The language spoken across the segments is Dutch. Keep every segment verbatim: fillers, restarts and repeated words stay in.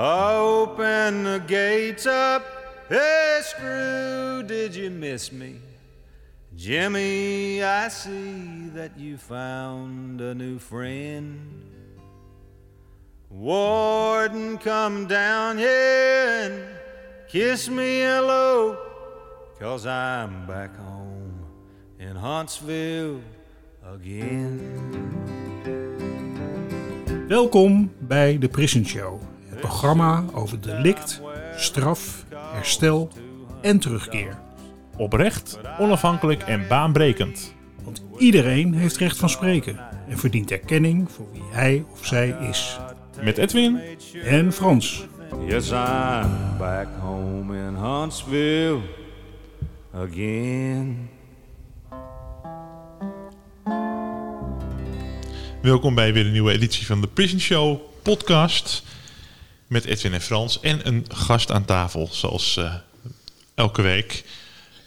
Open the gates up. Hey, Screw, did you miss me? Jimmy, I see that you found a new friend. Warden, come down here and kiss me hello, 'cause I'm back home in Huntsville again. Welkom bij de Prison Show, het programma over delict, straf, herstel en terugkeer. Oprecht, onafhankelijk en baanbrekend. Want iedereen heeft recht van spreken en verdient erkenning voor wie hij of zij is. Met Edwin en Frans. Yes, I'm back home in Huntsville again. Welkom bij weer een nieuwe editie van de Prison Show podcast. Met Edwin en Frans en een gast aan tafel, zoals uh, elke week.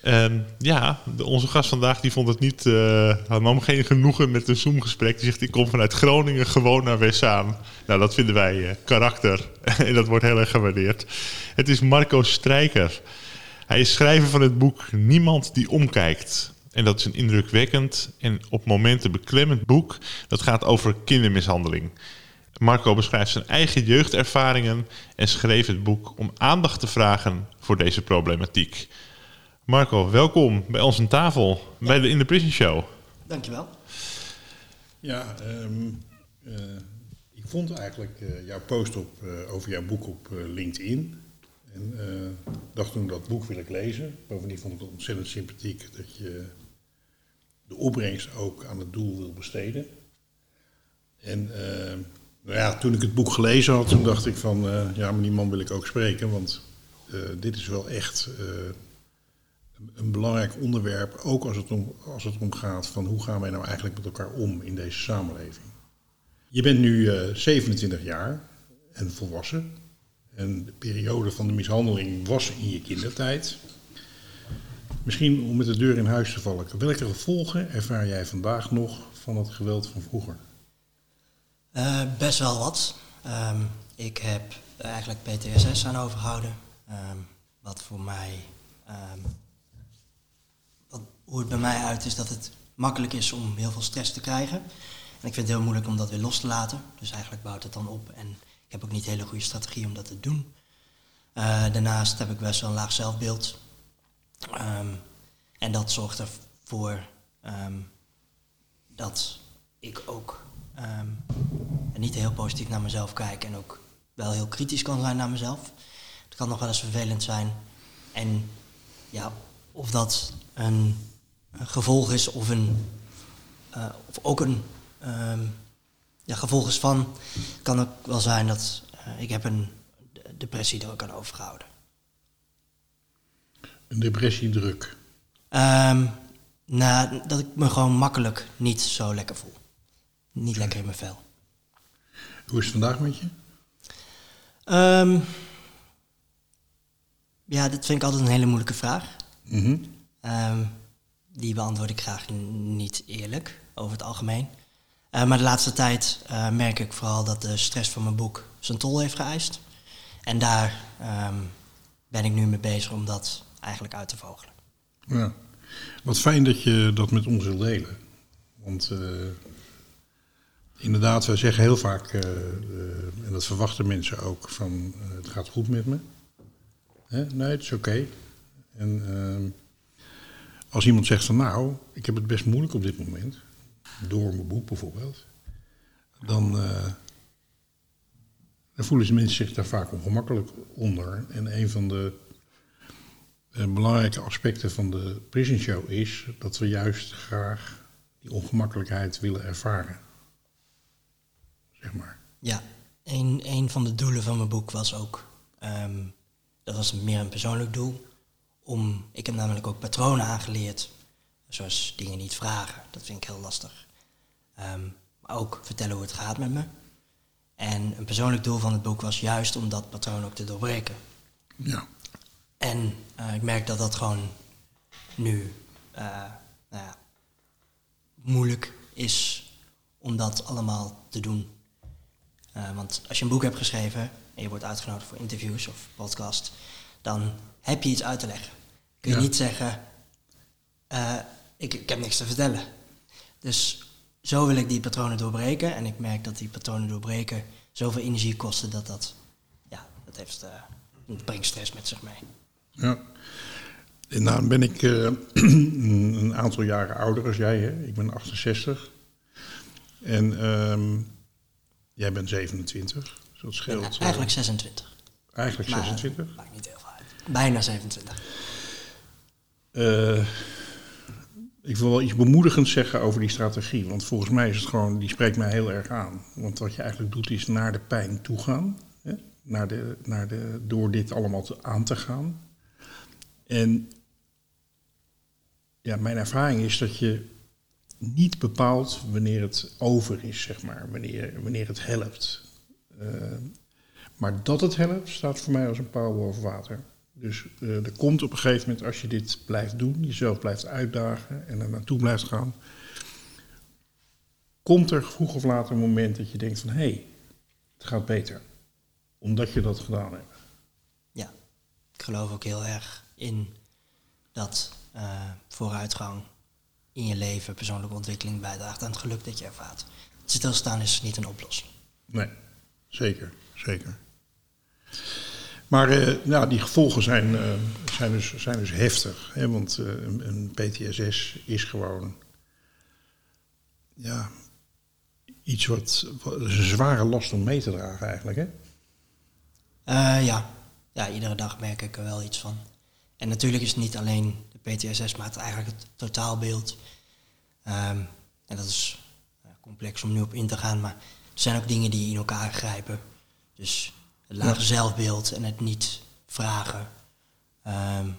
Um, ja, de, onze gast vandaag die vond het niet, uh, nam geen genoegen met een Zoom-gesprek. Die zegt, ik kom vanuit Groningen gewoon naar Westzaan. Nou, dat vinden wij uh, karakter en dat wordt heel erg gewaardeerd. Het is Marco Strijker. Hij is schrijver van het boek Niemand die omkijkt. En dat is een indrukwekkend en op momenten beklemmend boek. Dat gaat over kindermishandeling. Marco beschrijft zijn eigen jeugdervaringen en schreef het boek om aandacht te vragen voor deze problematiek. Marco, welkom bij ons aan tafel, ja. bij de In The Prison Show. Dankjewel. Ja, um, uh, ik vond eigenlijk uh, jouw post op, uh, over jouw boek op uh, LinkedIn. En uh, dacht toen, dat boek wil ik lezen. Bovendien vond ik het ontzettend sympathiek dat je de opbrengst ook aan het doel wil besteden. En uh, nou ja, toen ik het boek gelezen had, toen dacht ik van, uh, ja, maar die man wil ik ook spreken. Want uh, dit is wel echt... Uh, een belangrijk onderwerp, ook als het, om, als het om gaat van hoe gaan wij nou eigenlijk met elkaar om in deze samenleving. Je bent nu uh, zevenentwintig jaar en volwassen. En de periode van de mishandeling was in je kindertijd. Misschien om met de deur in huis te vallen. Welke gevolgen ervaar jij vandaag nog van het geweld van vroeger? Uh, best wel wat. Um, ik heb eigenlijk P T S S aan overhouden. Um, wat voor mij... Um, Hoe het bij mij uit is dat het makkelijk is om heel veel stress te krijgen. En ik vind het heel moeilijk om dat weer los te laten. Dus eigenlijk bouwt het dan op. En ik heb ook niet hele goede strategie om dat te doen. Uh, daarnaast heb ik best wel een laag zelfbeeld. Um, en dat zorgt ervoor um, dat ik ook um, niet heel positief naar mezelf kijk. En ook wel heel kritisch kan zijn naar mezelf. Het kan nog wel eens vervelend zijn. En ja, of dat een... een gevolg is of een uh, of ook een um, ja, gevolg is van, kan ook wel zijn dat uh, ik heb een depressiedruk aan overgehouden. Een depressiedruk? Um, nou, dat ik me gewoon makkelijk niet zo lekker voel. Niet lekker in mijn vel. Hoe is het vandaag met je? Um, ja, dat vind ik altijd een hele moeilijke vraag. Mm-hmm. Um, Die beantwoord ik graag niet eerlijk, over het algemeen. Uh, maar de laatste tijd uh, merk ik vooral dat de stress van mijn boek zijn tol heeft geëist. En daar um, ben ik nu mee bezig om dat eigenlijk uit te vogelen. Ja, wat fijn dat je dat met ons wilt delen. Want uh, inderdaad, wij zeggen heel vaak, uh, uh, en dat verwachten mensen ook, van uh, het gaat goed met me. Hè? Nee, het is oké. Okay. En... Uh, Als iemand zegt van nou, ik heb het best moeilijk op dit moment, door mijn boek bijvoorbeeld, dan, uh, dan voelen ze mensen zich daar vaak ongemakkelijk onder. En een van de uh, belangrijke aspecten van de Prison Show is dat we juist graag die ongemakkelijkheid willen ervaren. Zeg maar. Ja, een, een van de doelen van mijn boek was ook, um, dat was meer een persoonlijk doel. Om, ik heb namelijk ook patronen aangeleerd, zoals dingen niet vragen. Dat vind ik heel lastig. Um, maar ook vertellen hoe het gaat met me. En een persoonlijk doel van het boek was juist om dat patroon ook te doorbreken. Ja. En uh, ik merk dat dat gewoon nu uh, nou ja, moeilijk is om dat allemaal te doen. Uh, want als je een boek hebt geschreven en je wordt uitgenodigd voor interviews of podcast, dan heb je iets uit te leggen. Kun je ja. niet zeggen, uh, ik, ik heb niks te vertellen. Dus zo wil ik die patronen doorbreken. En ik merk dat die patronen doorbreken zoveel energie kosten dat dat, ja, dat heeft, uh, brengt stress met zich mee. Ja. En nou ben ik uh, een aantal jaren ouder als jij, hè? Ik ben achtenzestig. En um, jij bent zevenentwintig, dus dat scheelt... Ja, eigenlijk zesentwintig. Eigenlijk maar, zesentwintig? Uh, maakt niet heel veel uit. Bijna zevenentwintig. Uh, ik wil wel iets bemoedigends zeggen over die strategie. Want volgens mij is het gewoon, die spreekt mij heel erg aan. Want wat je eigenlijk doet is naar de pijn toe gaan. Hè? Naar de, naar de, door dit allemaal te, aan te gaan. En ja, mijn ervaring is dat je niet bepaalt wanneer het over is, zeg maar. Wanneer, wanneer het helpt. Uh, maar dat het helpt staat voor mij als een paal boven water. Dus uh, er komt op een gegeven moment, als je dit blijft doen, jezelf blijft uitdagen en er naartoe blijft gaan, komt er vroeg of later een moment dat je denkt van, hé, hey, het gaat beter. Omdat je dat gedaan hebt. Ja, ik geloof ook heel erg in dat uh, vooruitgang in je leven, persoonlijke ontwikkeling bijdraagt aan het geluk dat je ervaart. Het stilstaan is niet een oplossing. Nee, zeker, zeker. Maar uh, nou, die gevolgen zijn, uh, zijn, dus, zijn dus heftig. Hè? Want uh, een, een P T S S is gewoon ja, iets wat, wat is een zware last om mee te dragen eigenlijk. Hè? Uh, ja. ja, iedere dag merk ik er wel iets van. En natuurlijk is het niet alleen de P T S S, maar het eigenlijk het totaalbeeld. Um, en dat is complex om nu op in te gaan, maar er zijn ook dingen die in elkaar grijpen. Dus het lage ja. zelfbeeld en het niet vragen. Um,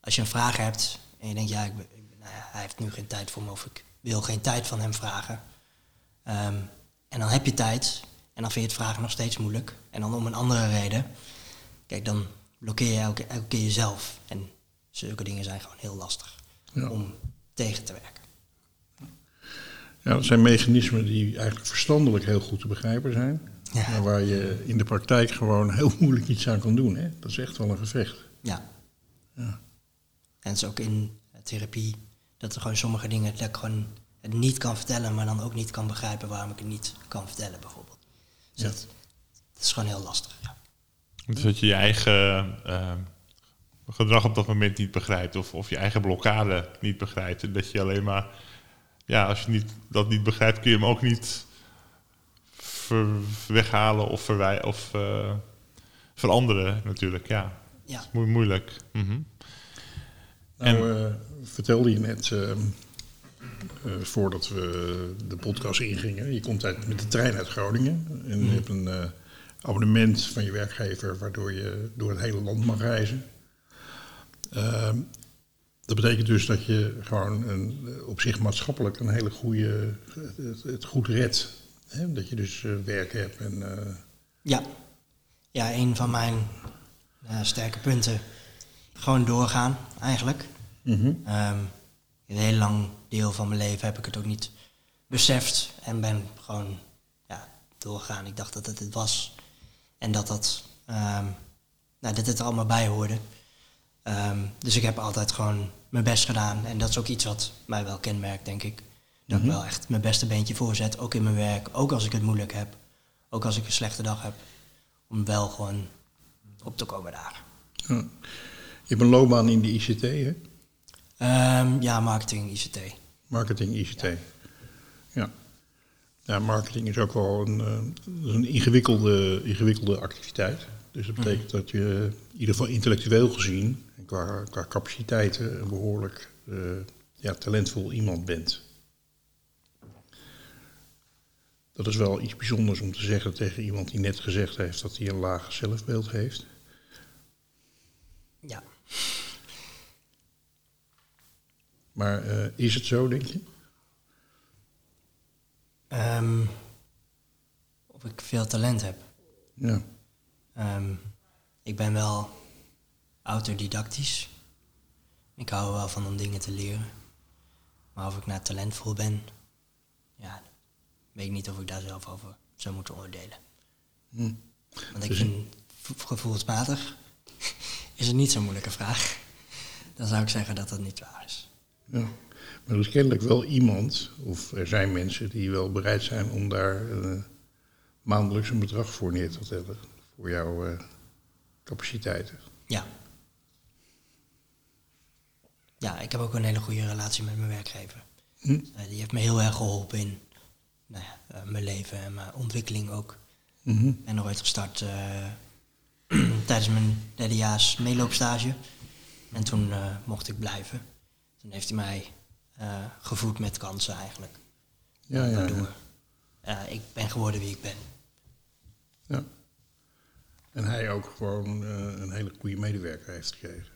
als je een vraag hebt en je denkt, ja, ik ben, ik ben, nou ja, hij heeft nu geen tijd voor me of ik wil geen tijd van hem vragen. Um, en dan heb je tijd en dan vind je het vragen nog steeds moeilijk. En dan om een andere reden. Kijk, dan blokkeer je elke, elke keer jezelf. En zulke dingen zijn gewoon heel lastig ja. om tegen te werken. Ja, dat zijn mechanismen die eigenlijk verstandelijk heel goed te begrijpen zijn. Ja. Maar waar je in de praktijk gewoon heel moeilijk iets aan kan doen. Hè? Dat is echt wel een gevecht. Ja. ja. En het is ook in therapie dat er gewoon sommige dingen dat ik gewoon het niet kan vertellen, maar dan ook niet kan begrijpen waarom ik het niet kan vertellen bijvoorbeeld. Dus ja. dat, dat is gewoon heel lastig. Ja. Dus dat je je eigen uh, gedrag op dat moment niet begrijpt of, of je eigen blokkade niet begrijpt. En dat je alleen maar, ja, als je niet, dat niet begrijpt kun je hem ook niet weghalen of, verwij- of uh, veranderen natuurlijk, ja. ja. Dat is mo- moeilijk. Mm-hmm. Nou, en, uh, vertelde je net, uh, uh, voordat we de podcast ingingen, je komt uit, met de trein uit Groningen en mm. je hebt een uh, abonnement van je werkgever waardoor je door het hele land mag reizen. Uh, dat betekent dus dat je gewoon een, op zich maatschappelijk een hele goede, het, het goed redt. He, dat je dus uh, werk hebt. En, uh... ja. ja, een van mijn uh, sterke punten. Gewoon doorgaan, eigenlijk. Mm-hmm. Um, een heel lang deel van mijn leven heb ik het ook niet beseft. En ben gewoon ja, doorgaan. Ik dacht dat het het was. En dat, dat, um, nou, dat het er allemaal bij hoorde. Um, dus ik heb altijd gewoon mijn best gedaan. En dat is ook iets wat mij wel kenmerkt, denk ik. Dat ik wel echt mijn beste beentje voorzet, ook in mijn werk, ook als ik het moeilijk heb, ook als ik een slechte dag heb, om wel gewoon op te komen daar. Ja. Je hebt een loopbaan in de I C T, hè? Um, ja, marketing I C T. Marketing I C T, ja. Ja, ja marketing is ook wel een, uh, een ingewikkelde, ingewikkelde activiteit. Dus dat betekent mm. dat je, in ieder geval intellectueel gezien, qua, qua capaciteiten, een behoorlijk uh, ja, talentvol iemand bent. Dat is wel iets bijzonders om te zeggen tegen iemand die net gezegd heeft dat hij een laag zelfbeeld heeft. Ja. Maar uh, is het zo, denk je? Um, of ik veel talent heb? Ja. Um, ik ben wel autodidactisch. Ik hou er wel van om dingen te leren. Maar of ik nou talentvol ben, ja... weet ik niet of ik daar zelf over zou moeten oordelen. Hm. Want ik vind, gevoelsmatig is het niet zo'n moeilijke vraag. Dan zou ik zeggen dat dat niet waar is. Ja. Maar er is kennelijk wel iemand, of er zijn mensen die wel bereid zijn om daar uh, maandelijks een bedrag voor neer te tellen. Voor jouw uh, capaciteiten. Ja. Ja, ik heb ook een hele goede relatie met mijn werkgever. Hm? Uh, die heeft me heel erg geholpen in nou ja, uh, mijn leven en mijn ontwikkeling ook. Mm-hmm. En ooit gestart uh, tijdens mijn derdejaars meeloopstage. En toen uh, mocht ik blijven. Toen heeft hij mij uh, gevoed met kansen eigenlijk. Ja, ja, ja. Uh, ik ben geworden wie ik ben. Ja. En hij ook gewoon uh, een hele goede medewerker heeft gekregen.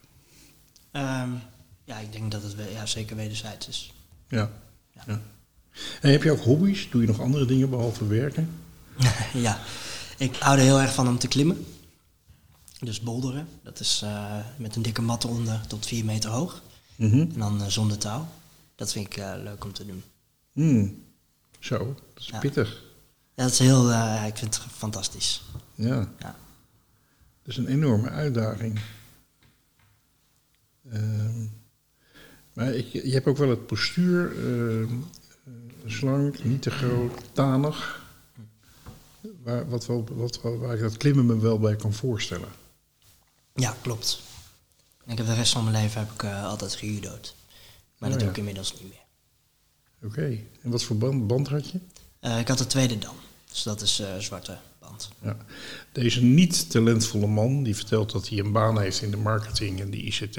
Um, ja, ik denk dat het we- ja, zeker wederzijds is. Ja. Ja. Ja. En heb je ook hobby's? Doe je nog andere dingen behalve werken? Ja, ik hou er heel erg van om te klimmen. Dus boulderen. Dat is uh, met een dikke mat eronder tot vier meter hoog. Mm-hmm. En dan uh, zonder touw. Dat vind ik uh, leuk om te doen. Mm. Zo, dat is ja. pittig. Ja, dat is heel, uh, ik vind het fantastisch. Ja. Ja. Dat is een enorme uitdaging. Um, maar ik, je hebt ook wel het postuur. Uh, slank, niet te groot, tanig. Waar, wat wel, wat, waar ik dat klimmen me wel bij kan voorstellen. Ja, klopt. Ik heb de rest van mijn leven heb ik uh, altijd gejudo'd. Maar oh, dat ja. doe ik inmiddels niet meer. Oké. Okay. En wat voor band, band had je? Uh, ik had de tweede dan. Dus dat is uh, zwarte band. Ja. Deze niet talentvolle man, die vertelt dat hij een baan heeft in de marketing en de I C T.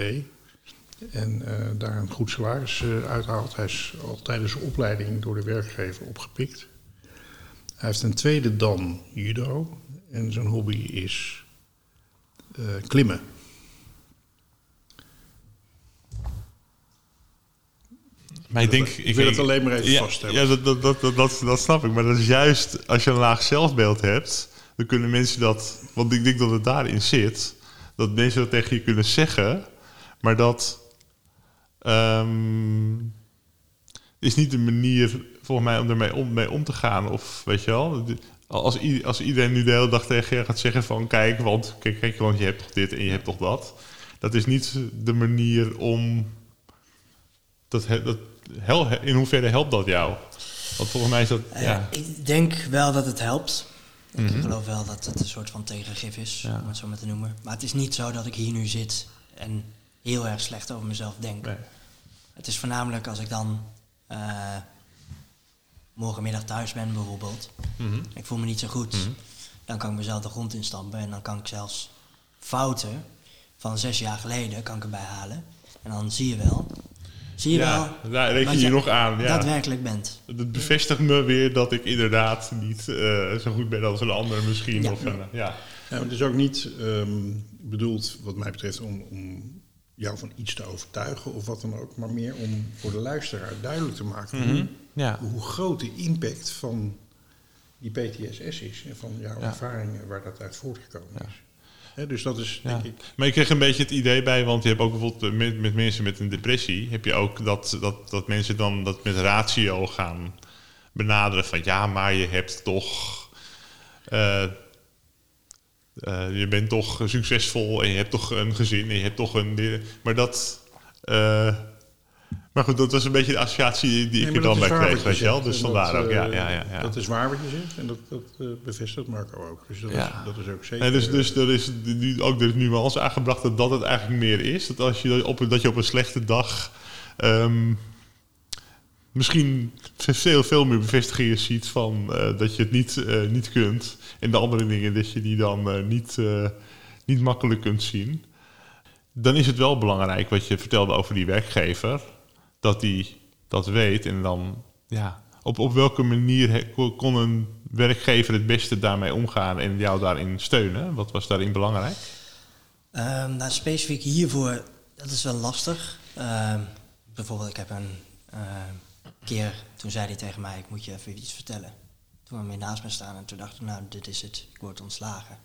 En uh, daar een goed salaris uh, uithaalt. Hij is al tijdens de opleiding door de werkgever opgepikt. Hij heeft een tweede dan judo en zijn hobby is uh, klimmen. Maar ik, denk, ik wil het alleen maar even ja, vaststellen. Ja, dat, dat, dat, dat, dat snap ik. Maar dat is juist als je een laag zelfbeeld hebt, dan kunnen mensen dat, want ik denk dat het daarin zit, dat mensen dat tegen je kunnen zeggen, maar dat um, is niet de manier. Volgens mij om ermee om, mee om te gaan. Of weet je wel, als, i- als iedereen nu de hele dag tegen je gaat zeggen van kijk, want kijk, kijk, want je hebt toch dit en je hebt toch dat. Dat is niet de manier om. Dat, dat, hel, in hoeverre helpt dat jou? Want volgens mij is dat. Ja. Ja, ik denk wel dat het helpt. Ik mm-hmm. geloof wel dat het een soort van tegengif is, ja. om het zo maar te noemen. Maar het is niet zo dat ik hier nu zit en heel erg slecht over mezelf denk. Nee. Het is voornamelijk als ik dan. Uh, morgenmiddag thuis ben bijvoorbeeld, mm-hmm. ik voel me niet zo goed, mm-hmm. dan kan ik mezelf de grond instampen en dan kan ik zelfs fouten van zes jaar geleden kan ik erbij halen. En dan zie je wel, zie je ja, wel daar reken je, je nog aan, ja. daadwerkelijk bent. Dat bevestigt me weer dat ik inderdaad niet uh, zo goed ben als een ander misschien. Ja. Of, ja. Ja. Ja, het is ook niet um, bedoeld wat mij betreft om, om jou van iets te overtuigen of wat dan ook, maar meer om voor de luisteraar duidelijk te maken mm-hmm. ja. hoe groot de impact van die P T S S is en van jouw ja. ervaringen waar dat uit voortgekomen ja. is. He, dus dat is, ja. denk ik... Maar ik kreeg een beetje het idee bij, want je hebt ook bijvoorbeeld met, met mensen met een depressie, heb je ook dat, dat, dat mensen dan dat met ratio gaan benaderen van ja, maar je hebt toch... Uh, Uh, je bent toch succesvol en je hebt toch een gezin en je hebt toch een... Maar dat... Uh, maar goed, dat was een beetje de associatie die nee, ik er dan bij kreeg, weet je wel. Dus vandaar dat, ook, ja, ja, ja, ja. Dat is waar wat je zegt en dat, dat uh, bevestigt Marco ook. Dus dat, ja. is, dat is ook zeker... Nee, dus, dus er is nu ook de nuance aangebracht dat dat het eigenlijk meer is. Dat, als je, op, dat je op een slechte dag... Um, misschien veel, veel meer bevestigingen ziet van uh, dat je het niet, uh, niet kunt. En de andere dingen dat je die dan uh, niet, uh, niet makkelijk kunt zien. Dan is het wel belangrijk wat je vertelde over die werkgever. Dat die dat weet en dan... ja, op, op welke manier he, kon een werkgever het beste daarmee omgaan en jou daarin steunen? Wat was daarin belangrijk? Um, nou, specifiek hiervoor, dat is wel lastig. Uh, bijvoorbeeld, ik heb een... Uh, keer, toen zei hij tegen mij, ik moet je even iets vertellen. Toen kwam hij naast me staan en toen dacht ik, nou, dit is het, ik word ontslagen.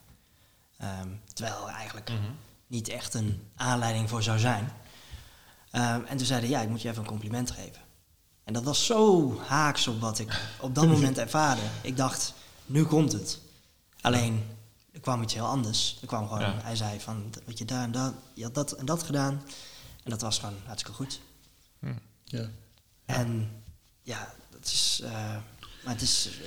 Um, terwijl er eigenlijk mm-hmm. niet echt een aanleiding voor zou zijn. Um, en toen zei hij, ja, ik moet je even een compliment geven. En dat was zo haaks op wat ik op dat moment ervaarde. Ik dacht, nu komt het. Alleen, er kwam iets heel anders. Er kwam gewoon, ja. Hij zei van, weet je, daar en dat, je had dat en dat gedaan. En dat was gewoon hartstikke goed. Ja. Ja. En ja, dat is, uh, maar het is, uh,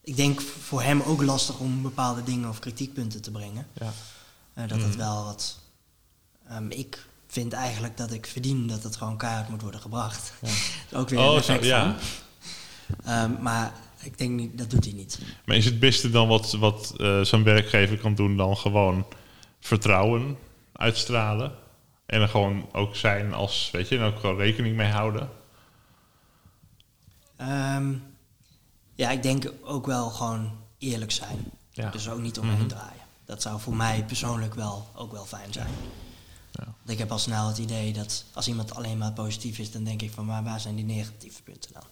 ik denk voor hem ook lastig om bepaalde dingen of kritiekpunten te brengen. Ja. Uh, dat mm. het wel wat, um, ik vind eigenlijk dat ik verdien dat het gewoon keihard moet worden gebracht. Ja. Ook weer oh, een effect zo, ja. van. Um, maar ik denk niet, dat doet hij niet. Maar is het beste dan wat, wat uh, zo'n werkgever kan doen dan gewoon vertrouwen uitstralen? En er gewoon ook zijn als, weet je, en ook gewoon rekening mee houden? Um, ja, ik denk ook wel gewoon eerlijk zijn. Ja. Dus ook niet omheen mm-hmm. draaien. Dat zou voor mij persoonlijk wel ook wel fijn zijn. Ja. Want ik heb al snel het idee dat als iemand alleen maar positief is, dan denk ik van, maar waar zijn die negatieve punten dan?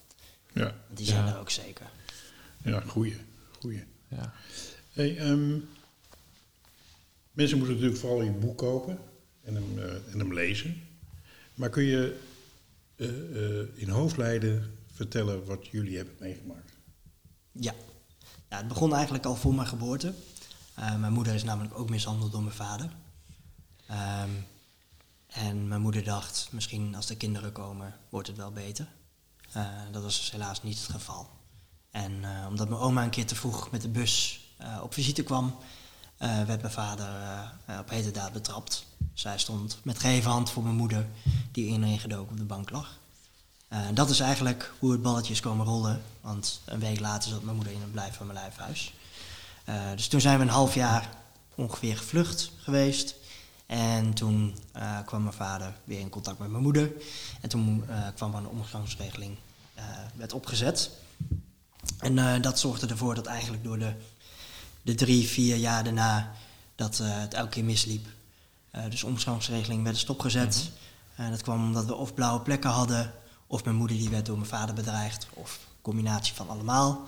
Ja. Want die zijn ja. er ook zeker. Ja, goeie. goeie. Ja. Hey, um, mensen moeten natuurlijk vooral je boek kopen. En hem, uh, en hem lezen. Maar kun je uh, uh, in hoofdlijnen vertellen wat jullie hebben meegemaakt? Ja. ja, het begon eigenlijk al voor mijn geboorte. Uh, mijn moeder is namelijk ook mishandeld door mijn vader. Um, en mijn moeder dacht, misschien als de kinderen komen, wordt het wel beter. Uh, dat was dus helaas niet het geval. En uh, omdat mijn oma een keer te vroeg met de bus uh, op visite kwam, Uh, werd mijn vader uh, op heterdaad betrapt. Zij stond met geheven hand voor mijn moeder, die ineengedoken op de bank lag. Uh, dat is eigenlijk hoe het balletje is komen rollen. Want een week later zat mijn moeder in het blijf van mijn lijfhuis. Uh, dus toen zijn we een half jaar ongeveer gevlucht geweest. En toen uh, kwam mijn vader weer in contact met mijn moeder. En toen uh, kwam er een omgangsregeling, uh, werd opgezet. En uh, dat zorgde ervoor dat eigenlijk door de... de drie, vier jaar daarna dat uh, het elke keer misliep. Uh, dus omgangsregeling werd stopgezet. Mm-hmm. Uh, dat kwam omdat we of blauwe plekken hadden, of mijn moeder die werd door mijn vader bedreigd, of een combinatie van allemaal.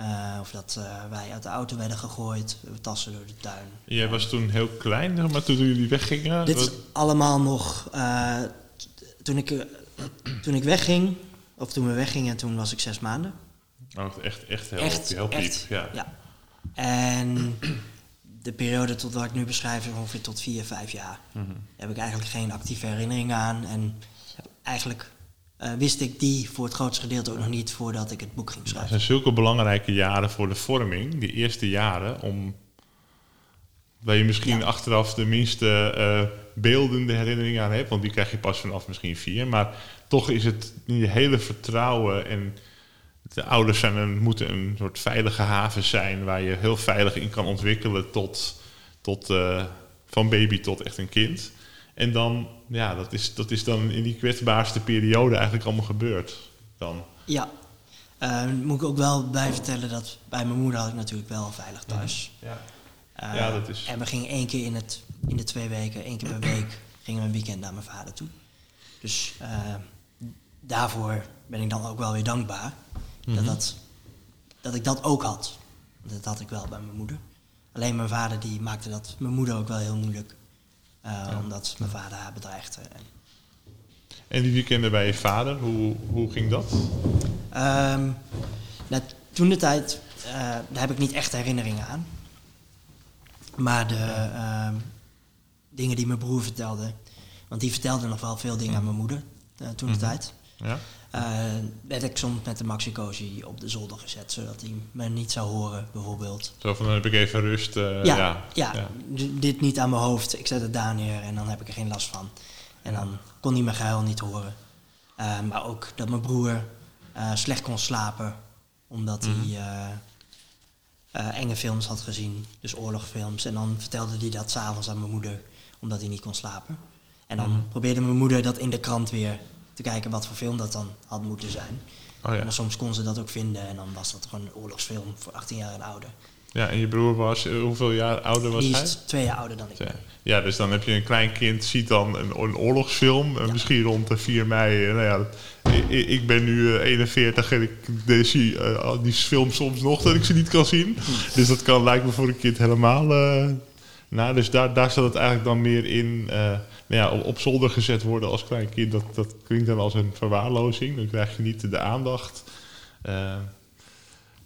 Uh, of dat uh, wij uit de auto werden gegooid, we tassen door de tuin. Jij was toen heel klein, maar toen jullie weggingen? Dit is allemaal nog... Uh, t- toen, ik, uh, toen ik wegging, of toen we weggingen, toen was ik zes maanden. Oh, echt, echt heel, echt, heel piep. Echt, ja. ja. En de periode tot wat ik nu beschrijf is ongeveer tot vier, vijf jaar. Mm-hmm. Daar heb ik eigenlijk geen actieve herinneringen aan. En eigenlijk uh, wist ik die voor het grootste gedeelte ook nog niet voordat ik het boek ging schrijven. Dat zijn zulke belangrijke jaren voor de vorming, die eerste jaren, om waar je misschien ja. achteraf de minste uh, beeldende herinneringen aan hebt. Want die krijg je pas vanaf misschien vier. Maar toch is het die hele vertrouwen en... De ouders zijn een, moeten een soort veilige haven zijn waar je heel veilig in kan ontwikkelen tot, tot uh, van baby tot echt een kind. En dan, ja, dat is, dat is dan in die kwetsbaarste periode eigenlijk allemaal gebeurd dan. Ja, uh, moet ik ook wel bij vertellen dat bij mijn moeder had ik natuurlijk wel veilig thuis. Ja. Ja. Uh, ja, dat is... En we gingen één keer in, het, in de twee weken, één keer per week, gingen we een weekend naar mijn vader toe. Dus uh, daarvoor ben ik dan ook wel weer dankbaar. Dat, dat, dat ik dat ook had. Dat had ik wel bij mijn moeder. Alleen mijn vader die maakte dat mijn moeder ook wel heel moeilijk. Uh, ja. Omdat mijn vader haar bedreigde. En die weekenden bij je vader, hoe, hoe ging dat? Um, nou, toen de tijd, uh, daar heb ik niet echt herinneringen aan. Maar de uh, dingen die mijn broer vertelde... Want die vertelde nog wel veel dingen aan mijn moeder uh, toen de tijd. Ja. Uh, werd ik soms met de maxicosi op de zolder gezet, zodat hij me niet zou horen, bijvoorbeeld. Zo van, dan heb ik even rust. Uh, ja, ja, ja, ja. D- dit niet aan mijn hoofd. Ik zet het daar neer en dan heb ik er geen last van. En ja. dan kon hij mijn gehuil niet horen. Uh, maar ook dat mijn broer uh, slecht kon slapen, omdat mm-hmm. hij uh, uh, enge films had gezien, dus oorlogfilms. En dan vertelde hij dat 's avonds aan mijn moeder, omdat hij niet kon slapen. En dan mm-hmm. probeerde mijn moeder dat in de krant weer... te kijken wat voor film dat dan had moeten zijn. Oh ja. En dan soms kon ze dat ook vinden. En dan was dat gewoon een oorlogsfilm voor achttien jaar en ouder. Ja, en je broer was... Hoeveel jaar ouder was hij? Die is twee jaar ouder dan ik. Ja, dus dan heb je een klein kind... ziet dan een, een oorlogsfilm. Ja. Misschien rond de vier mei. Nou ja, ik, ik ben nu eenenveertig en ik zie uh, die film soms nog... dat ik ze niet kan zien. Dus dat kan, lijkt me voor een kind helemaal... Uh, nou, dus daar, daar zat het eigenlijk dan meer in... Uh, Ja, op, op zolder gezet worden als klein kind, dat, dat klinkt dan als een verwaarlozing. Dan krijg je niet de aandacht. Uh,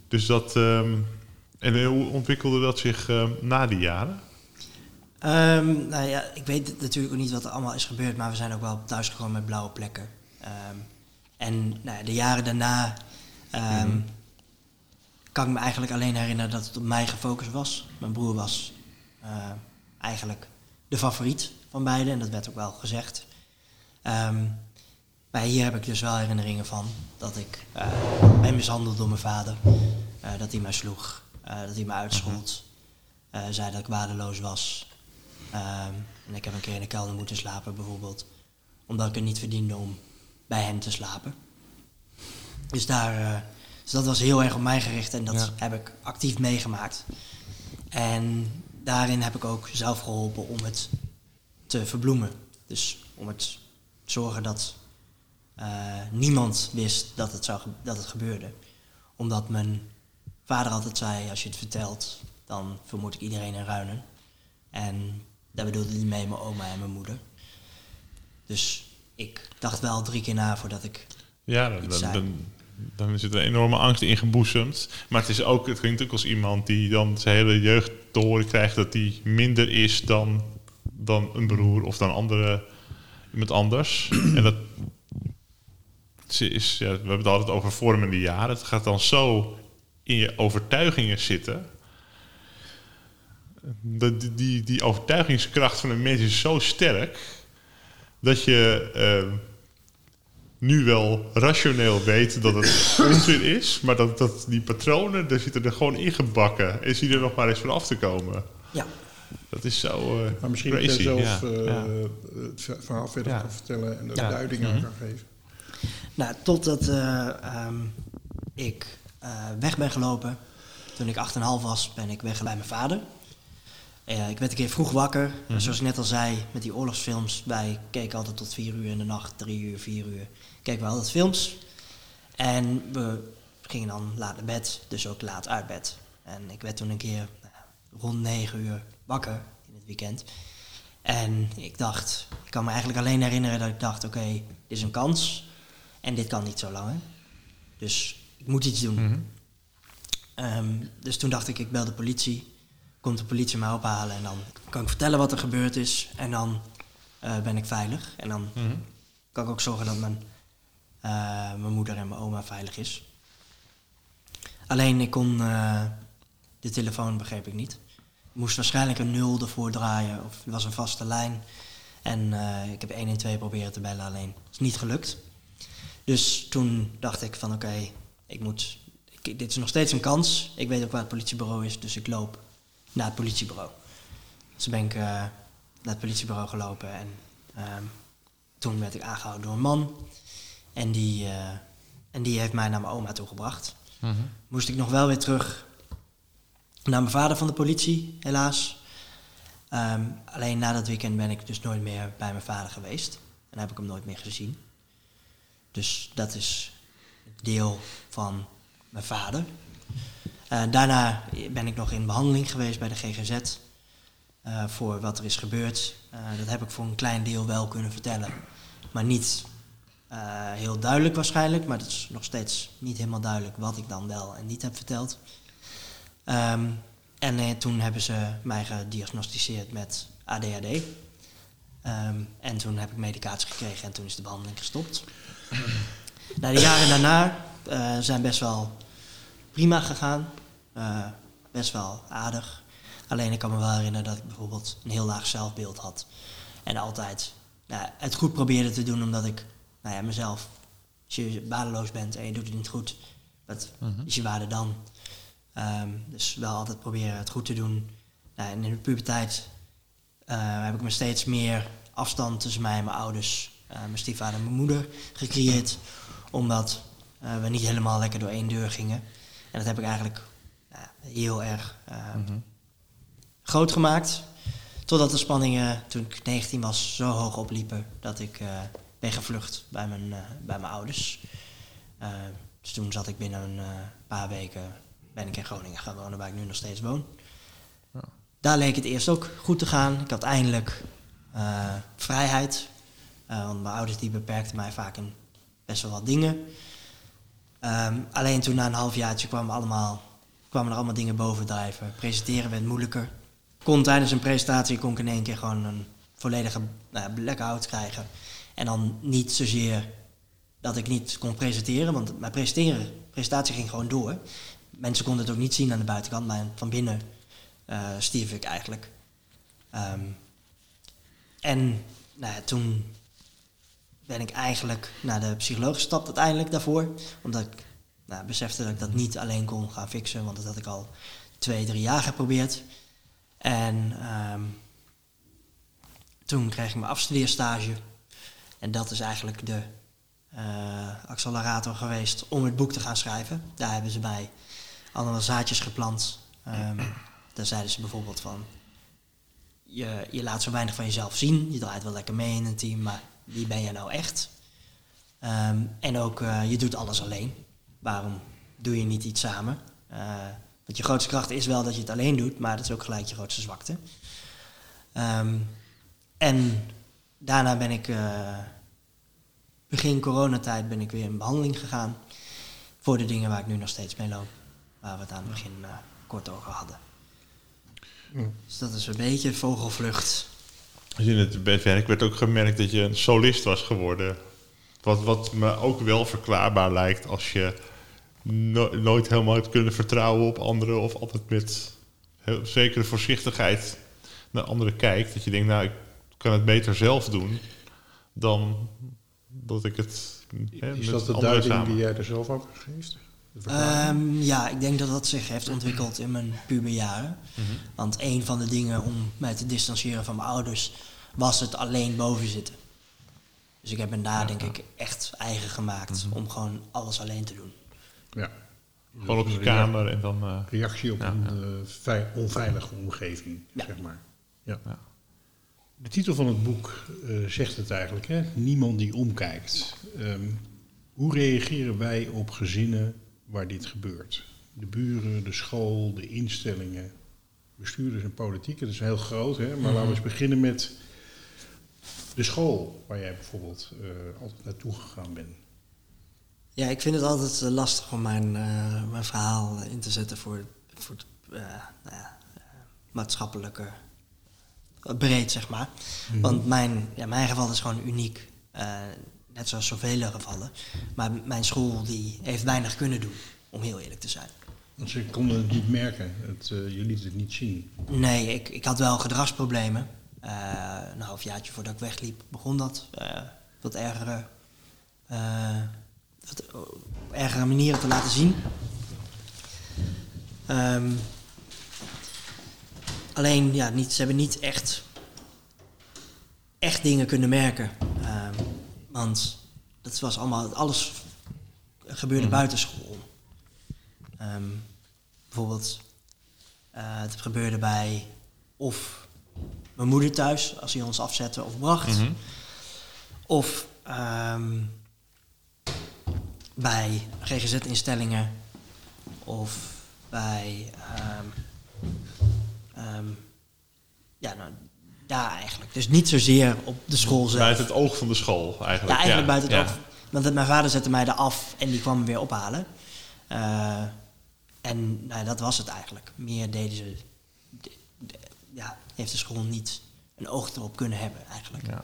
dus dat, um, En hoe ontwikkelde dat zich uh, na die jaren? Um, nou ja, ik weet natuurlijk ook niet wat er allemaal is gebeurd, maar we zijn ook wel thuisgekomen met blauwe plekken. Um, en nou ja, de jaren daarna um, mm-hmm. kan ik me eigenlijk alleen herinneren dat het op mij gefocust was. Mijn broer was uh, eigenlijk de favoriet van beiden en dat werd ook wel gezegd. Um, maar hier heb ik dus wel herinneringen van dat ik uh, ben mishandeld door mijn vader, uh, dat hij mij sloeg, uh, dat hij mij uitschold, uh, zei dat ik waardeloos was. Um, en ik heb een keer in de kelder moeten slapen bijvoorbeeld, omdat ik het niet verdiende om bij hem te slapen. Dus, daar, uh, dus dat was heel erg op mij gericht en dat ja. heb ik actief meegemaakt. En daarin heb ik ook zelf geholpen om het te verbloemen. Dus om het te zorgen dat uh, niemand wist dat het, zou ge- dat het gebeurde. Omdat mijn vader altijd zei, als je het vertelt, dan vermoed ik iedereen in ruinen. En daar bedoelde hij mee mijn oma en mijn moeder. Dus ik dacht wel drie keer na voordat ik ja, dan, iets zei. Dan, dan zit er een enorme angst in geboezemd. Maar het is ook, het klinkt ook als iemand die dan zijn hele jeugd te horen krijgt dat die minder is dan, dan een broer of dan andere, iemand anders. En dat is, ja, we hebben het altijd over vormende jaren. Het gaat dan zo in je overtuigingen zitten. De, die, die overtuigingskracht van een mens is zo sterk dat je uh, nu wel rationeel weet dat het onzin is, maar dat, dat die patronen, daar zitten er gewoon ingebakken. Is die er nog maar eens van af te komen? Ja. Dat is zo uh, maar misschien crazy. Misschien zelf ja. Uh, ja. het verhaal verder ja. kan vertellen en de ja. duidingen mm-hmm. kan geven. Nou, totdat uh, um, ik uh, weg ben gelopen. Toen ik acht en half was, ben ik weg bij mijn vader. Uh, ik werd een keer vroeg wakker. Mm. Zoals ik net al zei, met die oorlogsfilms. Wij keken altijd tot vier uur in de nacht, drie uur, vier uur. Keken we altijd films. En we gingen dan laat naar bed, dus ook laat uit bed. En ik werd toen een keer nou, rond negen uur wakker in het weekend. En ik dacht, ik kan me eigenlijk alleen herinneren dat ik dacht, oké, okay, dit is een kans. En dit kan niet zo lang, hè? Dus ik moet iets doen. Mm-hmm. Um, dus toen dacht ik, ik bel de politie. Komt de politie mij ophalen en dan kan ik vertellen wat er gebeurd is. En dan uh, ben ik veilig. En dan mm-hmm. kan ik ook zorgen dat mijn, uh, mijn moeder en mijn oma veilig is. Alleen ik kon uh, de telefoon begreep ik niet. Ik moest waarschijnlijk een nul ervoor draaien. Of het was een vaste lijn. En uh, ik heb één één twee proberen te bellen, alleen het is niet gelukt. Dus toen dacht ik van oké, okay, ik moet, ik, dit is nog steeds een kans. Ik weet ook waar het politiebureau is, dus ik loop naar het politiebureau. Dus ben ik uh, naar het politiebureau gelopen en uh, toen werd ik aangehouden door een man. En die, uh, en die heeft mij naar mijn oma toegebracht. Mm-hmm. Moest ik nog wel weer terug naar mijn vader van de politie, helaas. Um, alleen na dat weekend ben ik dus nooit meer bij mijn vader geweest. En heb ik hem nooit meer gezien. Dus dat is deel van mijn vader. Uh, daarna ben ik nog in behandeling geweest bij de G G Z uh, voor wat er is gebeurd. Uh, dat heb ik voor een klein deel wel kunnen vertellen. Maar niet uh, heel duidelijk waarschijnlijk. Maar het is nog steeds niet helemaal duidelijk wat ik dan wel en niet heb verteld. Um, en uh, toen hebben ze mij gediagnosticeerd met A D H D. Um, en toen heb ik medicatie gekregen en toen is de behandeling gestopt. Nou, de jaren daarna uh, zijn best wel prima gegaan. Uh, best wel aardig. Alleen ik kan me wel herinneren dat ik bijvoorbeeld een heel laag zelfbeeld had. En altijd nou, het goed probeerde te doen omdat ik nou ja, mezelf, als je waardeloos bent en je doet het niet goed, wat uh-huh. is je waarde dan? Um, dus wel altijd proberen het goed te doen. Nou, en in de puberteit uh, heb ik me steeds meer afstand tussen mij en mijn ouders, uh, mijn stiefvader en mijn moeder gecreëerd. Omdat uh, we niet helemaal lekker door één deur gingen. En dat heb ik eigenlijk nou, heel erg uh, mm-hmm. groot gemaakt. Totdat de spanningen, toen ik negentien was, zo hoog opliepen dat ik uh, ben gevlucht bij mijn, uh, bij mijn ouders. Uh, dus toen zat ik binnen een uh, paar weken, ben ik in Groningen gaan wonen, waar ik nu nog steeds woon. Oh. Daar leek het eerst ook goed te gaan. Ik had eindelijk uh, vrijheid. Uh, want mijn ouders die beperkten mij vaak in best wel wat dingen. Um, alleen toen na een halfjaartje kwamen allemaal kwamen er allemaal dingen bovendrijven. Presenteren werd moeilijker. Kon tijdens een presentatie kon ik in één keer gewoon een volledige nou, blackout krijgen. En dan niet zozeer dat ik niet kon presenteren, want mijn presenteren, presentatie ging gewoon door. Mensen konden het ook niet zien aan de buitenkant, maar van binnen uh, stierf ik eigenlijk. Um, en nou, toen ben ik eigenlijk naar de psycholoog gestapt uiteindelijk daarvoor. Omdat ik nou, besefte dat ik dat niet alleen kon gaan fixen, want dat had ik al twee, drie jaar geprobeerd. En um, toen kreeg ik mijn afstudeerstage. En dat is eigenlijk de uh, accelerator geweest om het boek te gaan schrijven. Daar hebben ze mij allemaal zaadjes geplant. Um, daar zeiden ze bijvoorbeeld van, je, je laat zo weinig van jezelf zien. Je draait wel lekker mee in een team, maar wie ben jij nou echt? Um, en ook, uh, je doet alles alleen. Waarom doe je niet iets samen? Uh, want je grootste kracht is wel dat je het alleen doet, maar dat is ook gelijk je grootste zwakte. Um, en daarna ben ik, uh, begin coronatijd, ben ik weer in behandeling gegaan. Voor de dingen waar ik nu nog steeds mee loop. Waar we het aan het begin uh, kort over hadden. Mm. Dus dat is een beetje vogelvlucht. Dus in het werk werd ook gemerkt dat je een solist was geworden. Wat, wat me ook wel verklaarbaar lijkt als je no- nooit helemaal hebt kunnen vertrouwen op anderen. Of altijd met heel zekere voorzichtigheid naar anderen kijkt. Dat je denkt, nou, ik kan het beter zelf doen dan dat ik het hè, is dat de duiding samen. Die jij er zelf ook geeft? Um, ja, ik denk dat dat zich heeft ontwikkeld in mijn puberjaren. Mm-hmm. Want een van de dingen om mij te distancieren van mijn ouders was het alleen boven zitten. Dus ik heb me daar ja, denk ja. ik echt eigen gemaakt mm-hmm. om gewoon alles alleen te doen. Ja. Gewoon op je kamer en dan Uh, reactie op ja, een ja. Uh, vei- onveilige omgeving, ja. zeg maar. Ja. ja. De titel van het boek uh, zegt het eigenlijk, hè? Niemand die omkijkt. Um, hoe reageren wij op gezinnen waar dit gebeurt? De buren, de school, de instellingen, bestuurders en politiek. Dat is heel groot, hè? Maar mm-hmm. laten we eens beginnen met de school, waar jij bijvoorbeeld uh, altijd naartoe gegaan bent. Ja, ik vind het altijd uh, lastig om mijn, uh, mijn verhaal in te zetten voor, voor het uh, uh, maatschappelijke breed, zeg maar. Mm-hmm. Want mijn, ja, mijn geval is gewoon uniek. Uh, net zoals zoveel gevallen. Maar mijn school die heeft weinig kunnen doen, om heel eerlijk te zijn. Want ze konden het niet merken. Het, uh, je liet het niet zien. Nee, ik, ik had wel gedragsproblemen. Uh, een halfjaartje voordat ik wegliep begon dat. Uh, wat ergere, uh, wat ergere manieren te laten zien. Um, Alleen, ja, niet, ze hebben niet echt, echt dingen kunnen merken. Um, want dat was allemaal, alles gebeurde mm. buiten school. Um, bijvoorbeeld, uh, het gebeurde bij of mijn moeder thuis, als hij ons afzette of bracht. Mm-hmm. Of um, bij G G Z-instellingen. Of bij Um, Um, ja, nou, ja, eigenlijk. Dus niet zozeer op de school zelf. Buiten het oog van de school, eigenlijk. Ja, eigenlijk ja, buiten het ja. oog. Want mijn vader zette mij eraf en die kwam me weer ophalen. Uh, en nou, dat was het eigenlijk. Meer deden ze de, de, ja, heeft de school niet een oog erop kunnen hebben, eigenlijk. Ja.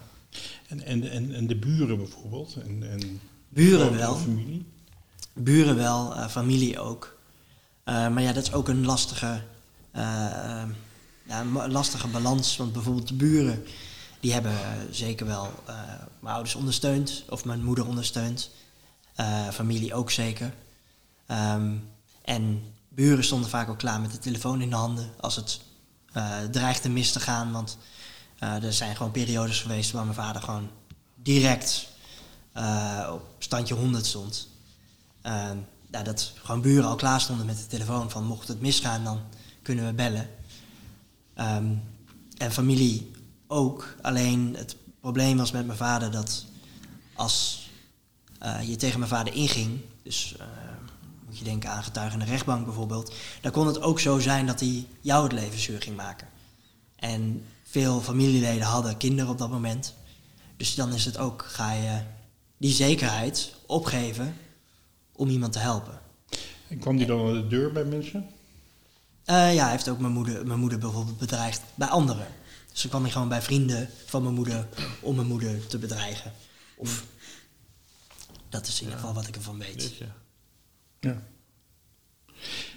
En, en, en, en de buren bijvoorbeeld? En, en buren de wel. Familie? Buren wel, uh, familie ook. Uh, maar ja, dat is ook een lastige Uh, ja, een lastige balans, want bijvoorbeeld de buren die hebben uh, zeker wel uh, mijn ouders ondersteund of mijn moeder ondersteund, uh, familie ook zeker, um, en buren stonden vaak ook klaar met de telefoon in de handen als het uh, dreigde mis te gaan, want uh, er zijn gewoon periodes geweest waar mijn vader gewoon direct uh, op standje honderd stond, uh, ja, dat gewoon buren al klaar stonden met de telefoon van mocht het misgaan dan kunnen we bellen. Um, en familie ook. Alleen het probleem was met mijn vader dat als uh, je tegen mijn vader inging, dus uh, moet je denken aan getuigen in de rechtbank bijvoorbeeld, dan kon het ook zo zijn dat hij jou het leven zuur ging maken. En veel familieleden hadden kinderen op dat moment. Dus dan is het ook, ga je die zekerheid opgeven om iemand te helpen. En kwam die dan aan de deur bij mensen? Uh, ja, hij heeft ook mijn moeder, mijn moeder bijvoorbeeld bedreigd bij anderen. Dus dan kwam hij gewoon bij vrienden van mijn moeder om mijn moeder te bedreigen. Of, dat is in ieder geval wat ik ervan weet. Beetje. Ja.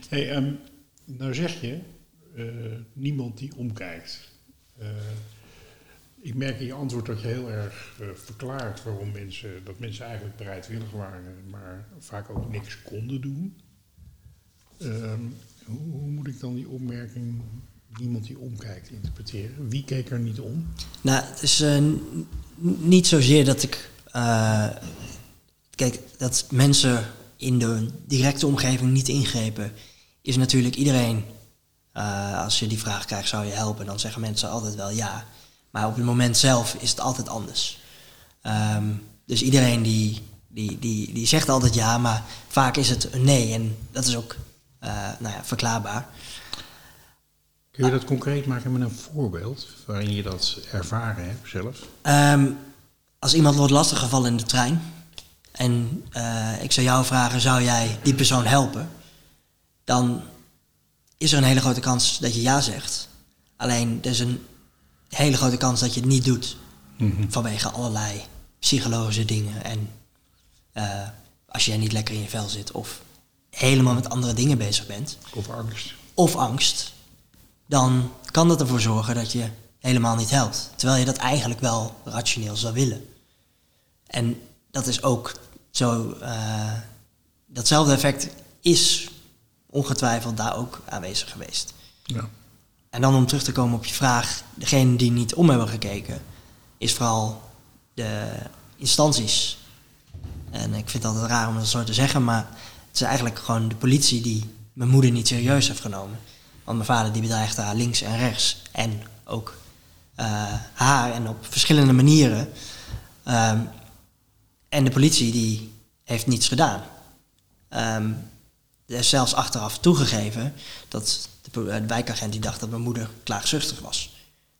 Hey, um, nou zeg je, uh, niemand die omkijkt. Uh, ik merk in je antwoord dat je heel erg uh, verklaart waarom mensen, dat mensen eigenlijk bereidwillig waren, maar vaak ook niks konden doen. Um, hoe, hoe moet ik dan die opmerking, niemand die omkijkt, interpreteren? Wie keek er niet om? Nou, het is uh, n- niet zozeer dat ik... Uh, kijk, dat mensen in de directe omgeving niet ingrepen, is natuurlijk iedereen... Uh, als je die vraag krijgt, zou je helpen? Dan zeggen mensen altijd wel ja. Maar op het moment zelf is het altijd anders. Um, dus iedereen die, die, die, die zegt altijd ja, maar vaak is het een nee. En dat is ook uh, nou ja, verklaarbaar. Kun je dat uh, concreet maken met een voorbeeld waarin je dat ervaren hebt zelf? Um, als iemand wordt lastiggevallen in de trein en uh, ik zou jou vragen, zou jij die persoon helpen? Dan is er een hele grote kans dat je ja zegt. Alleen, er is een hele grote kans dat je het niet doet. Mm-hmm. Vanwege allerlei psychologische dingen. En uh, als jij niet lekker in je vel zit of helemaal met andere dingen bezig bent. Of angst. Of angst. Dan kan dat ervoor zorgen dat je helemaal niet helpt. Terwijl je dat eigenlijk wel rationeel zou willen. En dat is ook zo... Uh, datzelfde effect is... ongetwijfeld daar ook aanwezig geweest. Ja. En dan om terug te komen op je vraag... degene die niet om hebben gekeken... is vooral de instanties. En ik vind het altijd raar om dat zo te zeggen... maar het is eigenlijk gewoon de politie... die mijn moeder niet serieus heeft genomen. Want mijn vader die bedreigde haar links en rechts. En ook uh, haar en op verschillende manieren. Um, en de politie die heeft niets gedaan... Um, Er is zelfs achteraf toegegeven dat de, de wijkagent die dacht dat mijn moeder klaagzuchtig was.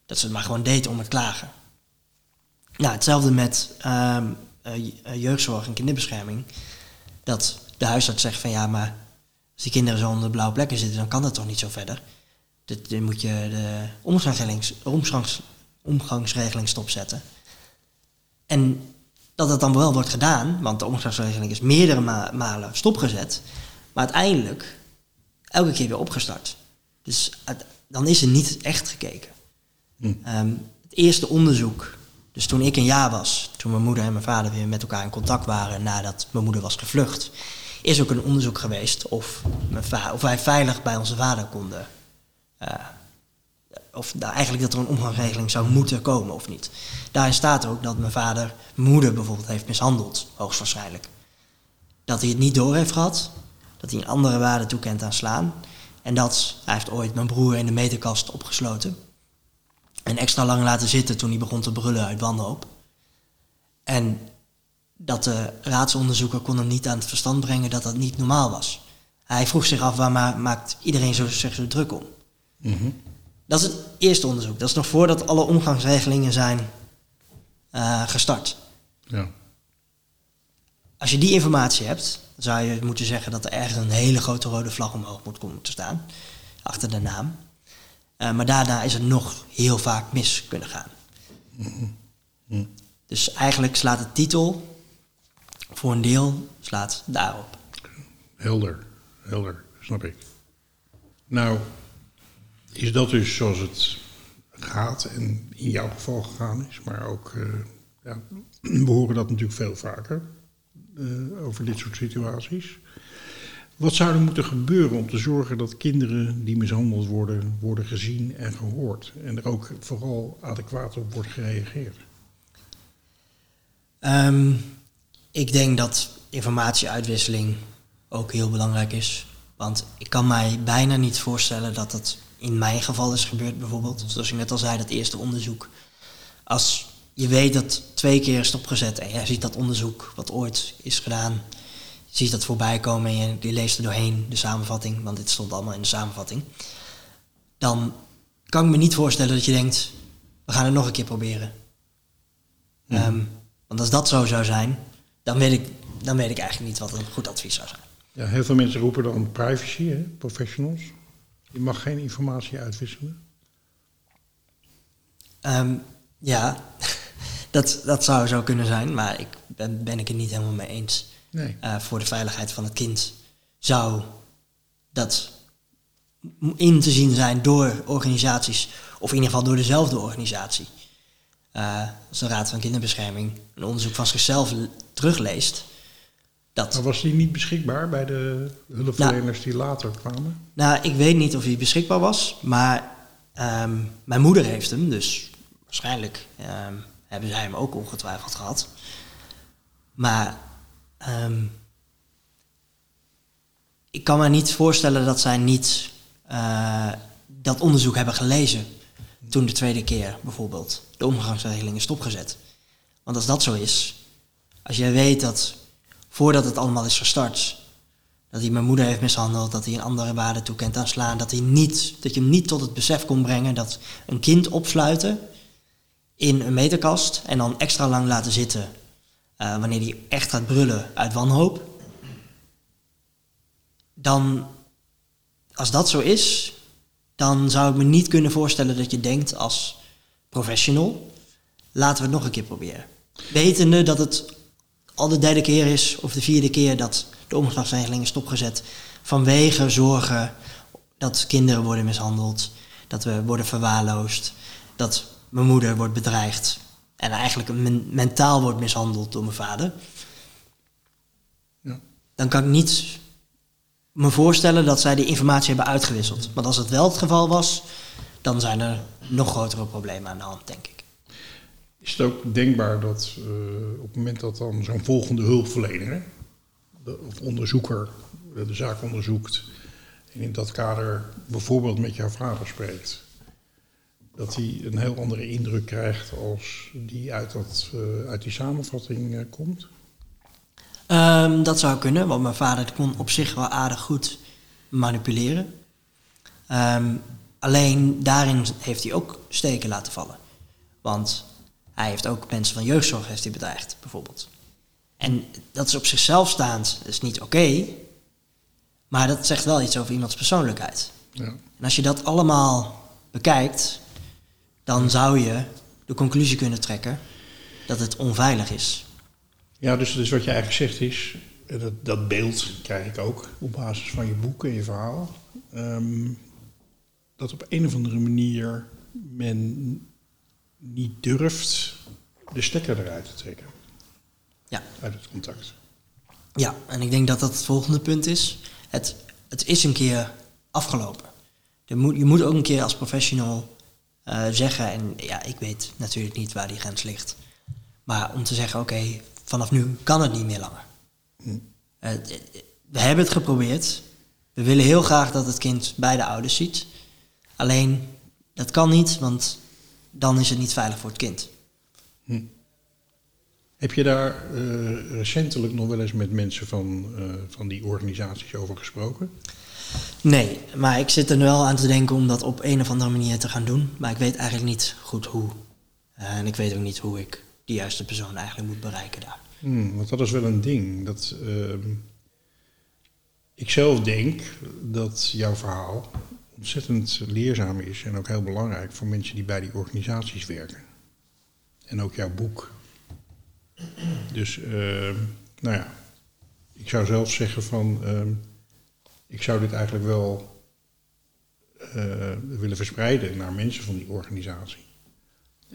Dat ze het maar gewoon deed om het klagen. Nou, hetzelfde met um, jeugdzorg en kinderbescherming. Dat de huisarts zegt van ja, maar als die kinderen zo onder blauwe plekken zitten, dan kan dat toch niet zo verder. Dan moet je de omgangsregeling, omgangs, omgangsregeling stopzetten. En dat dat dan wel wordt gedaan, want de omgangsregeling is meerdere ma- malen stopgezet... Maar uiteindelijk elke keer weer opgestart. Dus uit, dan is er niet echt gekeken. Hm. Um, het eerste onderzoek, dus toen ik een jaar was... toen mijn moeder en mijn vader weer met elkaar in contact waren... nadat mijn moeder was gevlucht... is ook een onderzoek geweest of, mijn va- of wij veilig bij onze vader konden... Uh, of nou, eigenlijk dat er een omgangsregeling zou moeten komen of niet. Daarin staat ook dat mijn vader mijn moeder bijvoorbeeld heeft mishandeld... hoogstwaarschijnlijk. Dat hij het niet door heeft gehad... Dat hij een andere waarde toekent aan slaan. En dat, hij heeft ooit mijn broer in de meterkast opgesloten. En extra lang laten zitten toen hij begon te brullen uit wanhoop. En dat de raadsonderzoeker kon hem niet aan het verstand brengen dat dat niet normaal was. Hij vroeg zich af, waar ma- maakt iedereen zo, zich zo druk om? Mm-hmm. Dat is het eerste onderzoek. Dat is nog voordat alle omgangsregelingen zijn uh, gestart. Ja. Als je die informatie hebt... zou je moeten zeggen dat er ergens een hele grote rode vlag omhoog moet komen te staan. Achter de naam. Uh, maar daarna is het nog heel vaak mis kunnen gaan. Mm-hmm. Mm. Dus eigenlijk slaat de titel voor een deel slaat daarop. Helder, helder, snap ik. Nou, is dat dus zoals het gaat en in jouw geval gegaan is. Maar ook, uh, ja, we horen dat natuurlijk veel vaker. Uh, over dit soort situaties. Wat zou er moeten gebeuren om te zorgen dat kinderen die mishandeld worden... worden gezien en gehoord? En er ook vooral adequaat op wordt gereageerd? Um, ik denk dat informatieuitwisseling ook heel belangrijk is. Want ik kan mij bijna niet voorstellen dat dat in mijn geval is gebeurd bijvoorbeeld. Zoals ik net al zei, dat eerste onderzoek. Als... Je weet dat twee keer is stopgezet en jij ziet dat onderzoek wat ooit is gedaan. Je ziet dat voorbij komen en je, je leest er doorheen de samenvatting, want dit stond allemaal in de samenvatting. Dan kan ik me niet voorstellen dat je denkt, we gaan het nog een keer proberen. Ja. Um, want als dat zo zou zijn, dan weet, ik, dan weet ik eigenlijk niet wat een goed advies zou zijn. Ja, heel veel mensen roepen dan privacy, hè? Professionals. Je mag geen informatie uitwisselen? Um, ja, dat, dat zou zo kunnen zijn, maar ik ben, ben ik het niet helemaal mee eens. Nee. Uh, voor de veiligheid van het kind zou dat in te zien zijn door organisaties, of in ieder geval door dezelfde organisatie. Uh, als de Raad van Kinderbescherming een onderzoek van zichzelf l- terugleest. Dat maar was die niet beschikbaar bij de hulpverleners nou, die later kwamen? Nou, ik weet niet of die beschikbaar was, maar um, mijn moeder heeft hem, dus waarschijnlijk um, hebben zij hem ook ongetwijfeld gehad. Maar um, ik kan me niet voorstellen dat zij niet uh, dat onderzoek hebben gelezen toen de tweede keer bijvoorbeeld de omgangsregeling is stopgezet. Want als dat zo is, als jij weet dat voordat het allemaal is gestart, dat hij mijn moeder heeft mishandeld, dat hij een andere waarde toekent aan slaan, dat hij niet, dat je hem niet tot het besef kon brengen dat een kind opsluiten in een meterkast en dan extra lang laten zitten uh, wanneer hij echt gaat brullen uit wanhoop. Dan, als dat zo is, dan zou ik me niet kunnen voorstellen dat je denkt als professional, laten we het nog een keer proberen. Wetende dat het al de derde keer is, of de vierde keer, dat de omgangsregeling is stopgezet vanwege zorgen dat kinderen worden mishandeld, dat we worden verwaarloosd, dat mijn moeder wordt bedreigd en eigenlijk men- mentaal wordt mishandeld door mijn vader. Ja. Dan kan ik niet me voorstellen dat zij die informatie hebben uitgewisseld. Want als het wel het geval was, dan zijn er nog grotere problemen aan de hand, denk ik. Is het ook denkbaar dat uh, op het moment dat dan zo'n volgende hulpverlener de, of onderzoeker de zaak onderzoekt en in dat kader bijvoorbeeld met jouw vader spreekt, dat hij een heel andere indruk krijgt als die uit, dat, uh, uit die samenvatting uh, komt? Um, dat zou kunnen, want mijn vader kon op zich wel aardig goed manipuleren. Um, alleen daarin heeft hij ook steken laten vallen. Want hij heeft ook mensen van jeugdzorg heeft hij bedreigd, bijvoorbeeld. En dat is op zichzelf staand, dat is niet oké. Okay, maar dat zegt wel iets over iemands persoonlijkheid. Ja. En als je dat allemaal bekijkt, dan zou je de conclusie kunnen trekken dat het onveilig is. Ja, dus, dus wat je eigenlijk zegt is, dat, dat beeld krijg ik ook op basis van je boek en je verhaal, um, dat op een of andere manier men niet durft de stekker eruit te trekken. Ja. Uit het contact. Ja, en ik denk dat dat het volgende punt is. Het, het is een keer afgelopen. Je moet, je moet ook een keer als professional uh, zeggen, en ja, ik weet natuurlijk niet waar die grens ligt, maar om te zeggen, oké, okay, vanaf nu kan het niet meer langer. Hm. Uh, we hebben het geprobeerd. We willen heel graag dat het kind beide ouders ziet. Alleen, dat kan niet, want dan is het niet veilig voor het kind. Hm. Heb je daar uh, recentelijk nog wel eens met mensen van, uh, van die organisaties over gesproken? Nee, maar ik zit er wel aan te denken om dat op een of andere manier te gaan doen. Maar ik weet eigenlijk niet goed hoe. Uh, en ik weet ook niet hoe ik die juiste persoon eigenlijk moet bereiken daar. Hmm, want dat is wel een ding. Dat, uh, ik zelf denk dat jouw verhaal ontzettend leerzaam is en ook heel belangrijk voor mensen die bij die organisaties werken. En ook jouw boek. Dus, uh, nou ja, ik zou zelf zeggen van, uh, ik zou dit eigenlijk wel uh, willen verspreiden naar mensen van die organisatie.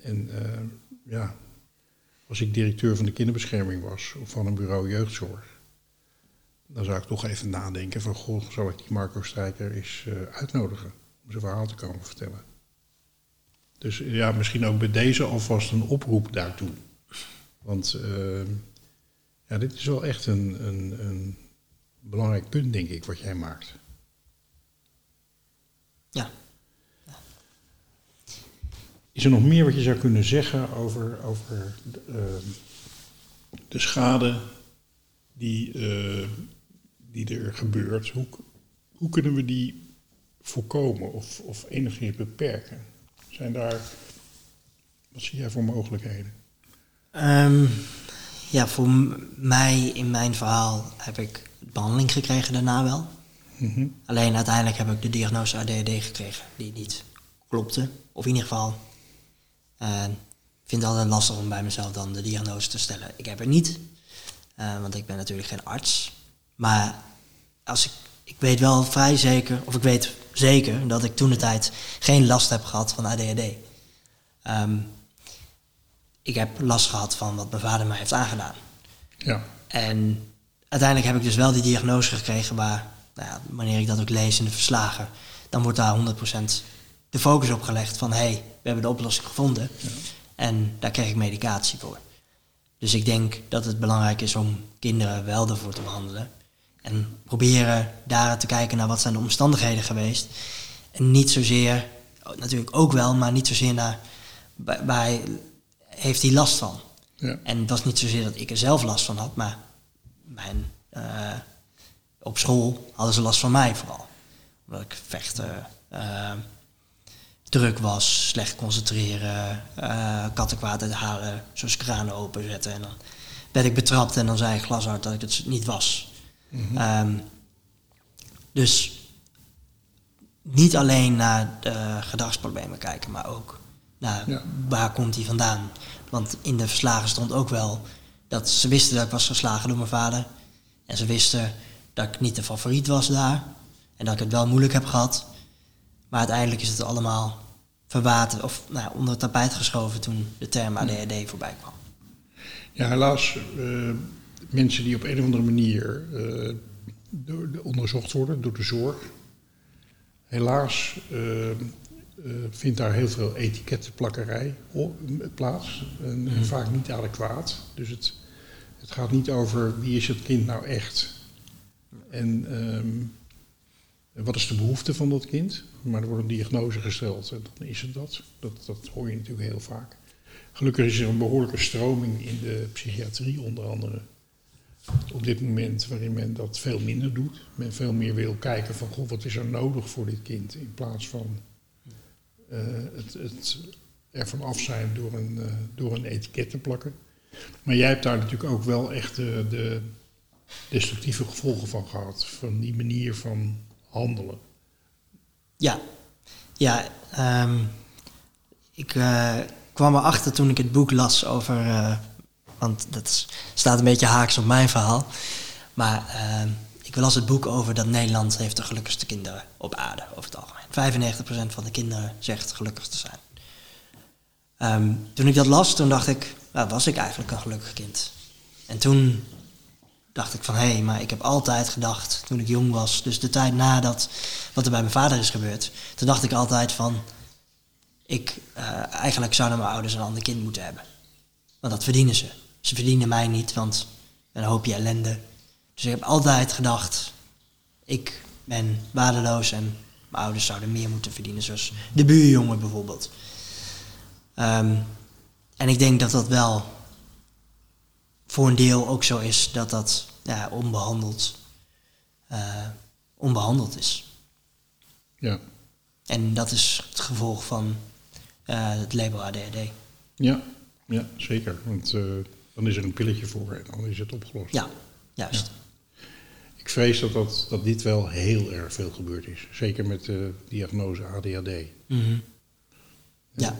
En uh, ja, als ik directeur van de kinderbescherming was of van een bureau jeugdzorg, dan zou ik toch even nadenken van, goh, zal ik die Marco Strijker eens uh, uitnodigen om zijn verhaal te komen vertellen. Dus ja, misschien ook bij deze alvast een oproep daartoe. Want uh, ja, dit is wel echt een, een, een belangrijk punt, denk ik, wat jij maakt. Ja. Is er nog meer wat je zou kunnen zeggen over, over de, uh, de schade die, uh, die er gebeurt? Hoe, hoe kunnen we die voorkomen of, of enigszins beperken? Zijn daar, wat zie jij voor mogelijkheden? Um, ja, voor m- mij in mijn verhaal heb ik behandeling gekregen daarna wel. Mm-hmm. Alleen uiteindelijk heb ik de diagnose A D H D gekregen, die niet klopte. Of in ieder geval, ik uh, vind het altijd lastig om bij mezelf dan de diagnose te stellen. Ik heb het niet, uh, want ik ben natuurlijk geen arts. Maar als ik, ik weet wel vrij zeker, of ik weet zeker dat ik toentertijd geen last heb gehad van A D H D. Um, ik heb last gehad van wat mijn vader mij heeft aangedaan. Ja. En uiteindelijk heb ik dus wel die diagnose gekregen waar, nou ja, wanneer ik dat ook lees in de verslagen, dan wordt daar honderd procent de focus op gelegd van hé, hey, we hebben de oplossing gevonden. Ja. En daar kreeg ik medicatie voor. Dus ik denk dat het belangrijk is om kinderen wel ervoor te behandelen. En proberen daar te kijken naar wat zijn de omstandigheden geweest. En niet zozeer, natuurlijk ook wel, maar niet zozeer naar waar, waar heeft hij last van. Ja. En het was niet zozeer dat ik er zelf last van had, maar mijn, uh, op school hadden ze last van mij vooral. Omdat ik vechten, uh, druk was, slecht concentreren, uh, kattenkwaad uit de haren, zoals kranen openzetten. En dan werd ik betrapt en dan zei ik glashard dat ik het niet was. Mm-hmm. Um, dus niet alleen naar de gedragsproblemen kijken, maar ook naar ja. waar komt die vandaan. Want in de verslagen stond ook wel dat ze wisten dat ik was geslagen door mijn vader. En ze wisten dat ik niet de favoriet was daar. En dat ik het wel moeilijk heb gehad. Maar uiteindelijk is het allemaal verwaterd of nou, onder het tapijt geschoven toen de term A D H D voorbij kwam. Ja, helaas. Uh, mensen die op een of andere manier uh, door, onderzocht worden door de zorg. Helaas uh, uh, vindt daar heel veel etikettenplakkerij op, plaats. En mm-hmm. vaak niet adequaat. Dus het, het gaat niet over wie is het kind nou echt. En um, wat is de behoefte van dat kind? Maar er wordt een diagnose gesteld en dan is het dat. Dat, dat hoor je natuurlijk heel vaak. Gelukkig is er een behoorlijke stroming in de psychiatrie onder andere. Op dit moment waarin men dat veel minder doet. Men veel meer wil kijken van goh, wat is er nodig voor dit kind. In plaats van uh, het, het ervan af zijn door een, uh, door een etiket te plakken. Maar jij hebt daar natuurlijk ook wel echt de, de destructieve gevolgen van gehad. Van die manier van handelen. Ja, ja um, ik uh, kwam erachter toen ik het boek las over... Uh, want dat staat een beetje haaks op mijn verhaal. Maar uh, ik las het boek over dat Nederland heeft de gelukkigste kinderen op aarde over het algemeen. vijfennegentig procent van de kinderen zegt gelukkig te zijn. Um, toen ik dat las, toen dacht ik, nou, was ik eigenlijk een gelukkig kind? En toen dacht ik van, hé, hey, maar ik heb altijd gedacht toen ik jong was, dus de tijd nadat wat er bij mijn vader is gebeurd, toen dacht ik altijd van, ik uh, eigenlijk zouden mijn ouders een ander kind moeten hebben. Want dat verdienen ze. Ze verdienen mij niet, want dan hoop je ellende. Dus ik heb altijd gedacht, ik ben waardeloos en mijn ouders zouden meer moeten verdienen, zoals de buurjongen bijvoorbeeld. Um, en ik denk dat dat wel voor een deel ook zo is dat dat ja, onbehandeld, uh, onbehandeld is. Ja. En dat is het gevolg van uh, het label A D H D. Ja, ja zeker. Want uh, dan is er een pilletje voor en dan is het opgelost. Ja, juist. Ja. Ik vrees dat, dat, dat dit wel heel erg veel gebeurd is. Zeker met de diagnose A D H D. Mm-hmm. Ja. ja.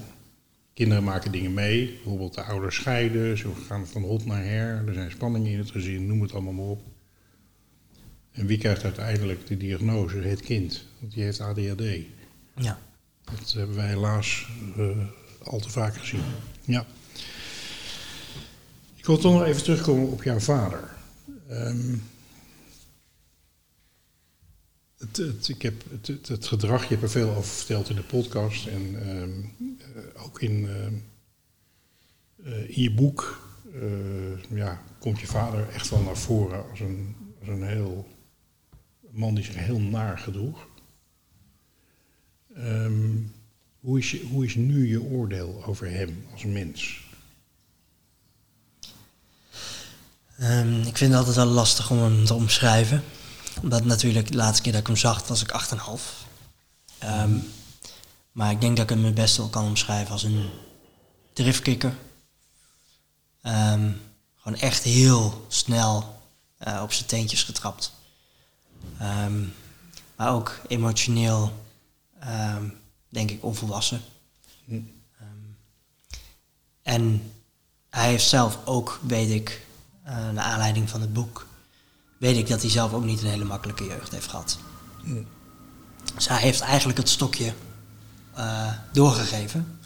Kinderen maken dingen mee, bijvoorbeeld de ouders scheiden, ze gaan van hot naar her, er zijn spanningen in het gezin, noem het allemaal maar op. En wie krijgt uiteindelijk de diagnose? Het kind, want die heeft A D H D. Ja. Dat hebben wij helaas uh, al te vaak gezien. Ja. Ik wil toch nog even terugkomen op jouw vader. Um, Het, het, ik heb, het, het gedrag, je hebt er veel over verteld in de podcast en uh, ook in, uh, in je boek uh, ja, komt je vader echt wel naar voren als een, als een heel een man die zich heel naar gedroeg. Um, hoe, is je, hoe is nu je oordeel over hem als mens? Um, ik vind het altijd wel lastig om hem te omschrijven. Omdat natuurlijk, de laatste keer dat ik hem zag, was ik acht komma vijf. Um, maar ik denk dat ik hem het best wel kan omschrijven als een driftkikker. Um, gewoon echt heel snel uh, op zijn teentjes getrapt. Um, Maar ook emotioneel, um, denk ik, onvolwassen. Hm. Um, en hij heeft zelf ook, weet ik, uh, naar aanleiding van het boek, weet ik dat hij zelf ook niet een hele makkelijke jeugd heeft gehad. Hm. Dus hij heeft eigenlijk het stokje uh, doorgegeven.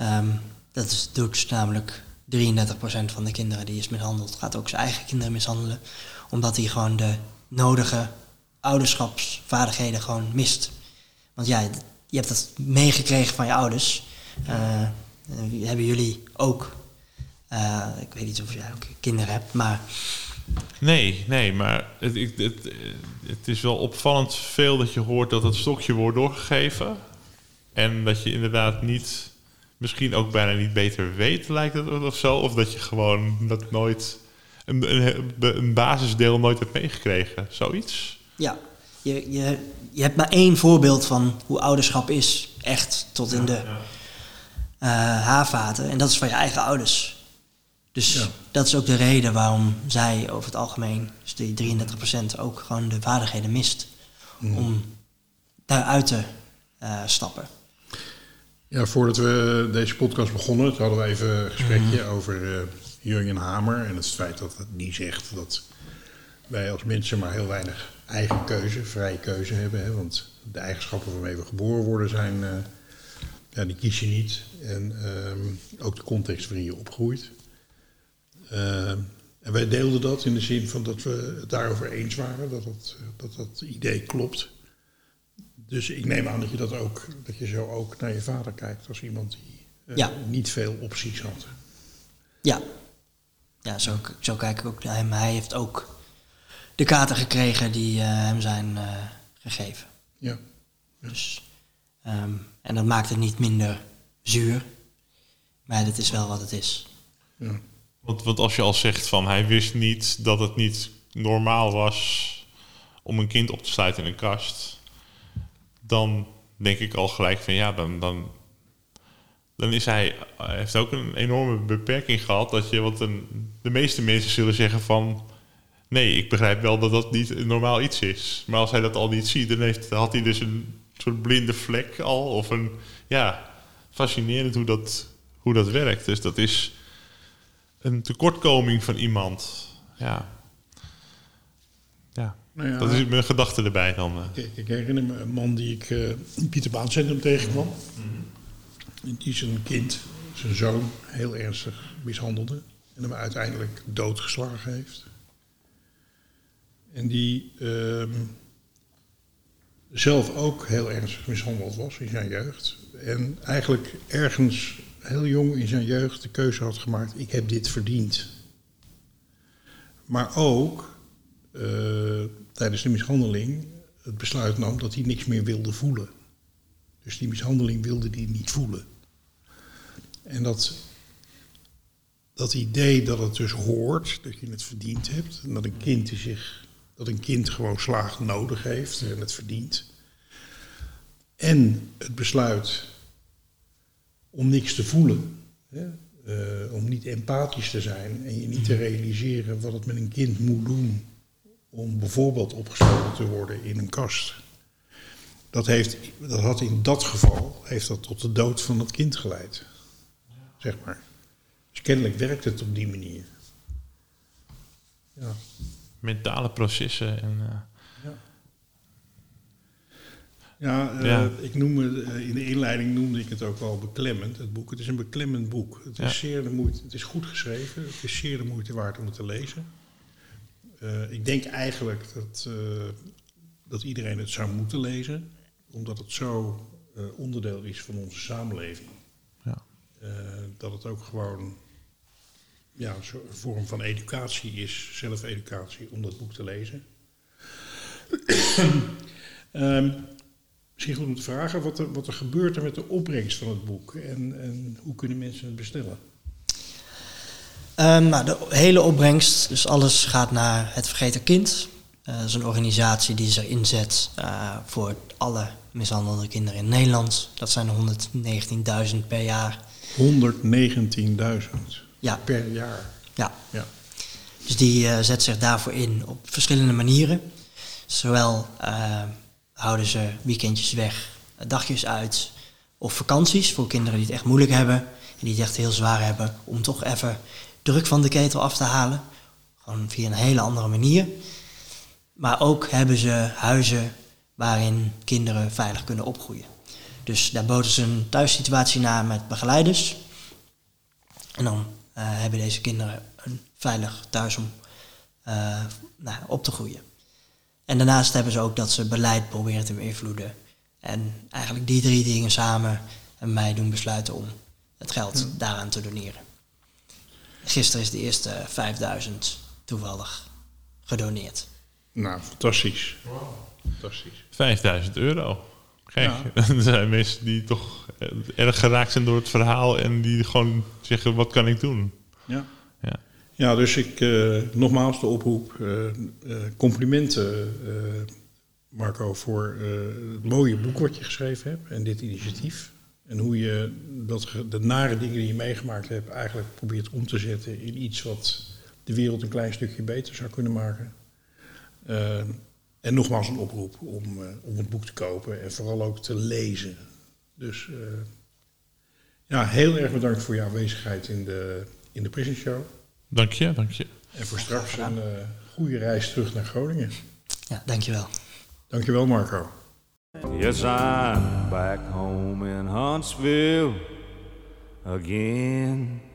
Um, dat is, doet namelijk drieëndertig procent van de kinderen die is mishandeld, gaat ook zijn eigen kinderen mishandelen. Omdat hij gewoon de nodige ouderschapsvaardigheden gewoon mist. Want ja, je hebt dat meegekregen van je ouders. Uh, hebben jullie ook, uh, ik weet niet of jij ook kinderen hebt, maar... Nee, nee, maar het, het, het, het is wel opvallend veel dat je hoort dat het stokje wordt doorgegeven. En dat je inderdaad niet, misschien ook bijna niet beter weet, lijkt het of zo. Of dat je gewoon dat nooit, een, een, een basisdeel nooit hebt meegekregen. Zoiets? Ja, je, je, je hebt maar één voorbeeld van hoe ouderschap is. Echt tot in ja, de ja. Uh, haarvaten. En dat is van je eigen ouders. Dus ja. Dat is ook de reden waarom zij over het algemeen, dus die drieëndertig procent, ook gewoon de vaardigheden mist mm. om daaruit te uh, stappen. Ja, voordat we deze podcast begonnen, toen hadden we even een gesprekje mm. over uh, Jurgen Hamer. En het feit dat die zegt dat wij als mensen maar heel weinig eigen keuze, vrije keuze hebben. Hè? Want de eigenschappen waarmee we geboren worden zijn, uh, ja, die kies je niet. En uh, ook de context waarin je opgroeit. Uh, en wij deelden dat in de zin van dat we het daarover eens waren, dat dat, dat dat idee klopt. Dus ik neem aan dat je dat ook, dat je zo ook naar je vader kijkt als iemand die uh, ja. niet veel opties had. Ja, ja zo, zo kijk ik ook naar hem. Hij heeft ook de kaarten gekregen die uh, hem zijn uh, gegeven. Ja. ja. Dus, um, en dat maakt het niet minder zuur, maar dat is wel wat het is. Ja. Want, want als je al zegt van hij wist niet dat het niet normaal was om een kind op te sluiten in een kast, dan denk ik al gelijk van ja, dan, dan, dan is hij, hij heeft ook een enorme beperking gehad dat je, want een, de meeste mensen zullen zeggen van nee, ik begrijp wel dat dat niet normaal iets is. Maar als hij dat al niet ziet, dan heeft, had hij dus een soort blinde vlek al of een, ja, fascinerend hoe dat, hoe dat werkt. Dus dat is een tekortkoming van iemand. Ja. Ja. Nou ja, dat is mijn gedachte erbij dan. Ik, ik herinner me een man die ik uh, in Pieter Baan Centrum tegenkwam. Mm-hmm. Die zijn kind, zijn zoon, heel ernstig mishandelde. En hem uiteindelijk doodgeslagen heeft. En die uh, zelf ook heel ernstig mishandeld was in zijn jeugd. En eigenlijk ergens heel jong in zijn jeugd de keuze had gemaakt, ik heb dit verdiend. Maar ook uh, tijdens de mishandeling het besluit nam dat hij niks meer wilde voelen. Dus die mishandeling wilde hij niet voelen. En dat, dat idee dat het dus hoort, dat je het verdiend hebt, en dat een kind zich, dat een kind gewoon slaag nodig heeft en het verdient. En het besluit om niks te voelen, hè? Uh, om niet empathisch te zijn en je niet te realiseren wat het met een kind moet doen om bijvoorbeeld opgesloten te worden in een kast. Dat, heeft, dat had in dat geval heeft dat tot de dood van dat kind geleid, zeg maar. Dus kennelijk werkt het op die manier. Ja. Mentale processen en... Uh... Ja, uh, ja, ik noem uh, in de inleiding noemde ik het ook wel beklemmend, het boek. Het is een beklemmend boek. Het, ja. is, zeer de moeite, het is goed geschreven, het is zeer de moeite waard om het te lezen. Uh, ik denk eigenlijk dat, uh, dat iedereen het zou moeten lezen, omdat het zo uh, onderdeel is van onze samenleving. Ja. Uh, dat het ook gewoon ja, een vorm van educatie is, zelfeducatie, om dat boek te lezen. um, Misschien goed om te vragen, wat er, wat er gebeurt er met de opbrengst van het boek? En, en hoe kunnen mensen het bestellen? Um, nou, de hele opbrengst, dus alles gaat naar Het Vergeten Kind. Uh, dat is een organisatie die zich inzet uh, voor alle mishandelde kinderen in Nederland. Dat zijn honderdnegentienduizend per jaar. honderdnegentienduizend ja. per jaar? Ja. ja. Dus die uh, zet zich daarvoor in op verschillende manieren. Zowel... Uh, houden ze weekendjes weg, dagjes uit of vakanties voor kinderen die het echt moeilijk hebben en die het echt heel zwaar hebben om toch even druk van de ketel af te halen. Gewoon via een hele andere manier. Maar ook hebben ze huizen waarin kinderen veilig kunnen opgroeien. Dus daar boden ze een thuissituatie na met begeleiders. En dan uh, hebben deze kinderen een veilig thuis om uh, nou, op te groeien. En daarnaast hebben ze ook dat ze beleid proberen te beïnvloeden. En eigenlijk die drie dingen samen en mij doen besluiten om het geld hmm. daaraan te doneren. Gisteren is de eerste vijfduizend toevallig gedoneerd. Nou, fantastisch. Wow. Fantastisch. vijfduizend euro. Kijk, ja. Er zijn mensen die toch erg geraakt zijn door het verhaal en die gewoon zeggen, wat kan ik doen? Ja, ja. ja dus ik, uh, nogmaals de oproep, uh, uh, complimenten uh, Marco voor uh, het mooie boek wat je geschreven hebt en dit initiatief. En hoe je dat, de nare dingen die je meegemaakt hebt eigenlijk probeert om te zetten in iets wat de wereld een klein stukje beter zou kunnen maken. Uh, En nogmaals een oproep om, uh, om het boek te kopen en vooral ook te lezen. Dus uh, ja, heel erg bedankt voor je aanwezigheid in de, in de Prison Show. Dank je, dank je. En voor straks een uh, goede reis terug naar Groningen. Ja, dank je wel. Dank je wel, Marco. Yes, I'm back home in Huntsville again.